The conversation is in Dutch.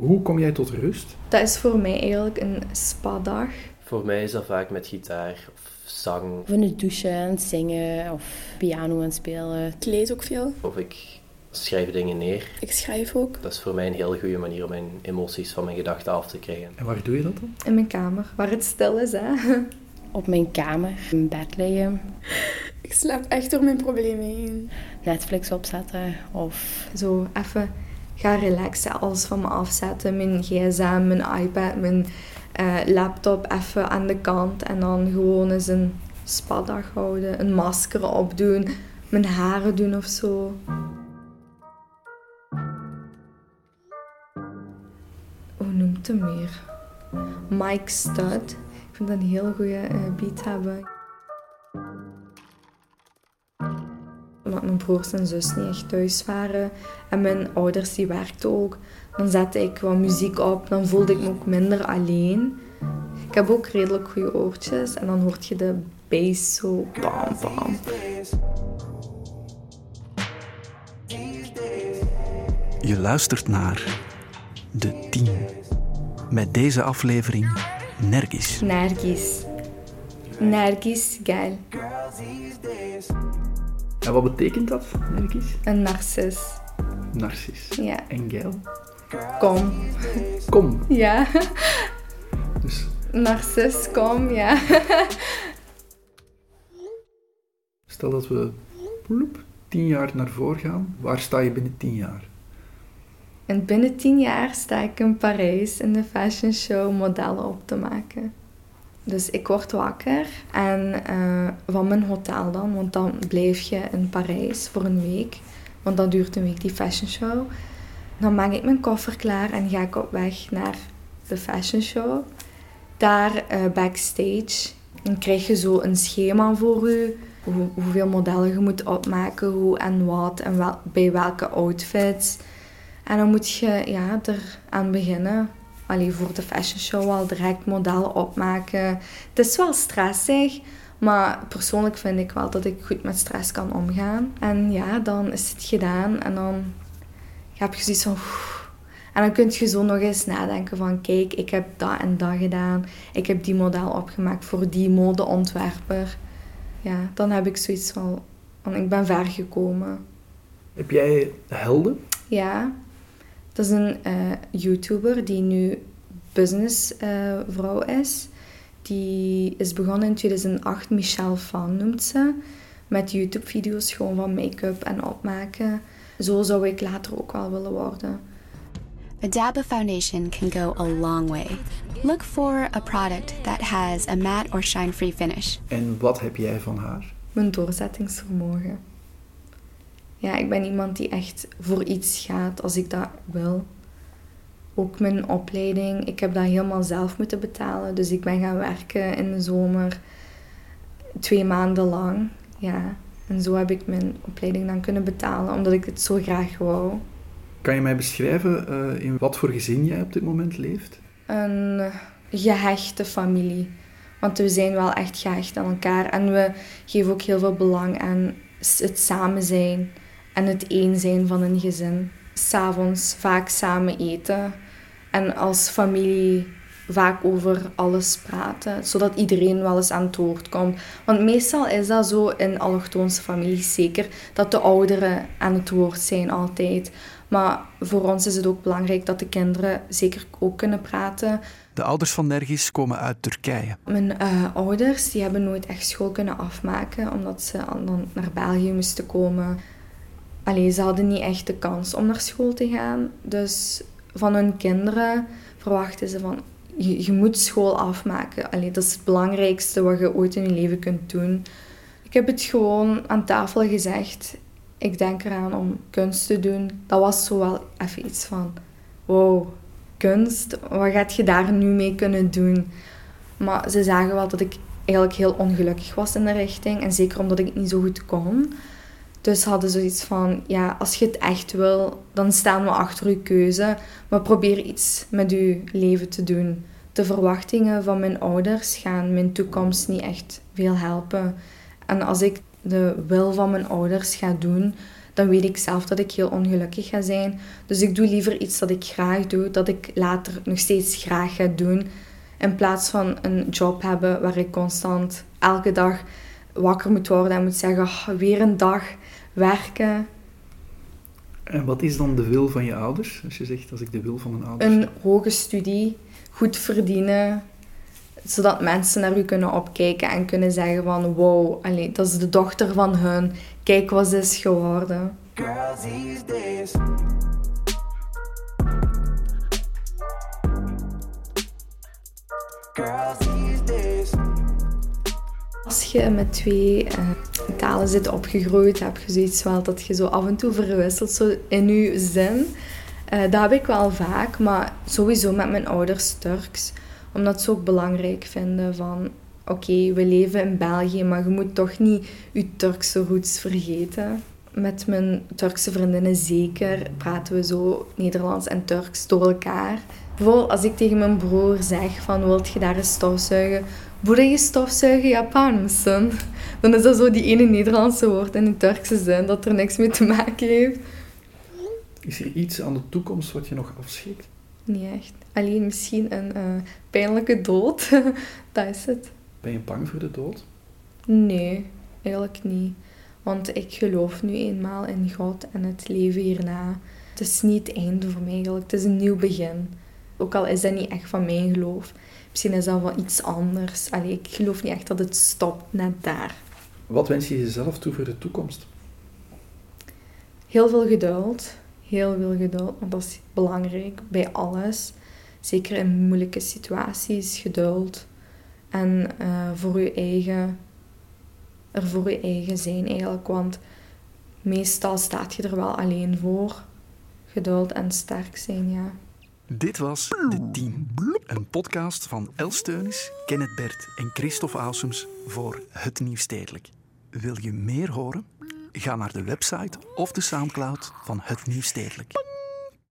Hoe kom jij tot rust? Dat is voor mij eigenlijk een spa-dag. Voor mij is dat vaak met gitaar of zang. Of in de douche en zingen of piano en spelen. Ik lees ook veel. Of ik schrijf dingen neer. Ik schrijf ook. Dat is voor mij een heel goede manier om mijn emoties van mijn gedachten af te krijgen. En waar doe je dat dan? In mijn kamer, waar het stil is, hè. Op mijn kamer, in bed liggen. Ik slaap echt door mijn problemen heen. Netflix opzetten of... Zo, even gaan relaxen, alles van me afzetten. Mijn gsm, mijn iPad, mijn laptop even aan de kant. En dan gewoon eens een spa-dag houden. Een masker opdoen. Mijn haren doen of zo. Hoe noemt hem meer? Mike Stud. Ik vind dat een heel goede beat hebben. Omdat mijn broers en zus niet echt thuis waren en mijn ouders die werkten ook, dan zette ik wat muziek op, dan voelde ik me ook minder alleen. Ik heb ook redelijk goede oortjes en dan hoort je de bass zo bam bam. Je luistert naar De 10. Met deze aflevering Nergis. Nergis. Nergis, geil. En wat betekent dat, Nergis? Een narcis. Narcis. Ja. En geil? Kom. Kom? Ja. Dus. Narcis, kom, ja. Stel dat we 10 jaar naar voren gaan. Waar sta je binnen 10 jaar? En binnen 10 jaar sta ik in Parijs in de fashion show modellen op te maken. Dus ik word wakker en van mijn hotel dan, want dan blijf je in Parijs voor een week. Want dat duurt een week, die fashion show. Dan maak ik mijn koffer klaar en ga ik op weg naar de fashion show. Daar backstage, dan krijg je zo een schema voor je. Hoeveel modellen je moet opmaken, hoe en wat en bij welke outfits. En dan moet je er aan beginnen. Allee, voor de fashion show al direct modellen opmaken. Het is wel stressig, maar persoonlijk vind ik wel dat ik goed met stress kan omgaan. En ja, dan is het gedaan en dan heb je zoiets van... En dan kun je zo nog eens nadenken van... Kijk, ik heb dat en dat gedaan. Ik heb die model opgemaakt voor die modeontwerper. Ja, dan heb ik zoiets van... Want ik ben ver gekomen. Heb jij helden? Ja. Dat is een YouTuber die nu businessvrouw is. Die is begonnen in 2008, Michelle Phan noemt ze. Met YouTube-video's gewoon van make-up en opmaken. Zo zou ik later ook wel willen worden. A dab of foundation can go a long way. Look for a product that has a matte or shine-free finish. En wat heb jij van haar? Mijn doorzettingsvermogen. Ja, ik ben iemand die echt voor iets gaat als ik dat wil. Ook mijn opleiding, ik heb dat helemaal zelf moeten betalen. Dus ik ben gaan werken in de zomer, 2 maanden lang. Ja, en zo heb ik mijn opleiding dan kunnen betalen, omdat ik het zo graag wou. Kan je mij beschrijven in wat voor gezin jij op dit moment leeft? Een gehechte familie. Want we zijn wel echt gehecht aan elkaar. En we geven ook heel veel belang aan het samen zijn en het één zijn van een gezin. 'S'avonds vaak samen eten en als familie vaak over alles praten, zodat iedereen wel eens aan het woord komt. Want meestal is dat zo in allochtoonse families zeker, dat de ouderen aan het woord zijn altijd. Maar voor ons is het ook belangrijk dat de kinderen zeker ook kunnen praten. De ouders van Nergis komen uit Turkije. Mijn ouders die hebben nooit echt school kunnen afmaken, omdat ze dan naar België moesten komen. Allee, ze hadden niet echt de kans om naar school te gaan. Dus van hun kinderen verwachten ze van... Je moet school afmaken. Allee, dat is het belangrijkste wat je ooit in je leven kunt doen. Ik heb het gewoon aan tafel gezegd. Ik denk eraan om kunst te doen. Dat was zo wel even iets van... Wow, kunst? Wat gaat je daar nu mee kunnen doen? Maar ze zagen wel dat ik eigenlijk heel ongelukkig was in de richting. En zeker omdat ik het niet zo goed kon. Dus hadden ze iets van... Ja, als je het echt wil, dan staan we achter je keuze. Maar probeer iets met je leven te doen. De verwachtingen van mijn ouders gaan mijn toekomst niet echt veel helpen. En als ik de wil van mijn ouders ga doen... dan weet ik zelf dat ik heel ongelukkig ga zijn. Dus ik doe liever iets dat ik graag doe, dat ik later nog steeds graag ga doen. In plaats van een job hebben waar ik constant elke dag wakker moet worden en moet zeggen, oh, weer een dag werken. En wat is dan de wil van je ouders? Als je zegt, als ik de wil van mijn ouders... Een hoge studie, goed verdienen, zodat mensen naar u kunnen opkijken en kunnen zeggen van, wow, allee, dat is de dochter van hun. Kijk wat ze is geworden. Als je met twee talen zit opgegroeid, heb je zoiets wel dat je zo af en toe verwisselt zo in je zin. Dat heb ik wel vaak, maar sowieso met mijn ouders Turks. Omdat ze ook belangrijk vinden van, oké, we leven in België, maar je moet toch niet je Turkse roots vergeten. Met mijn Turkse vriendinnen zeker praten we zo Nederlands en Turks door elkaar. Bijvoorbeeld als ik tegen mijn broer zeg van, wilt je daar eens stofzuigen? Boerige stofzuigen Japan misschien. Dan is dat zo die ene Nederlandse woord in de Turkse zin dat er niks mee te maken heeft. Is er iets aan de toekomst wat je nog afschrikt? Niet echt. Alleen misschien een pijnlijke dood. Dat is het. Ben je bang voor de dood? Nee, eigenlijk niet. Want ik geloof nu eenmaal in God en het leven hierna. Het is niet het einde voor mij eigenlijk. Het is een nieuw begin. Ook al is dat niet echt van mijn geloof. Misschien is dat wel iets anders. Allee, ik geloof niet echt dat het stopt net daar. Wat wens je jezelf toe voor de toekomst? Heel veel geduld. Heel veel geduld, want dat is belangrijk bij alles. Zeker in moeilijke situaties, geduld. En voor je eigen zijn eigenlijk. Want meestal staat je er wel alleen voor. Geduld en sterk zijn, ja. Dit was De 10. Een podcast van Els Teunis, Kenneth Bert en Christophe Ausems voor Het Nieuwstedelijk. Wil je meer horen? Ga naar de website of de Soundcloud van Het Nieuwstedelijk.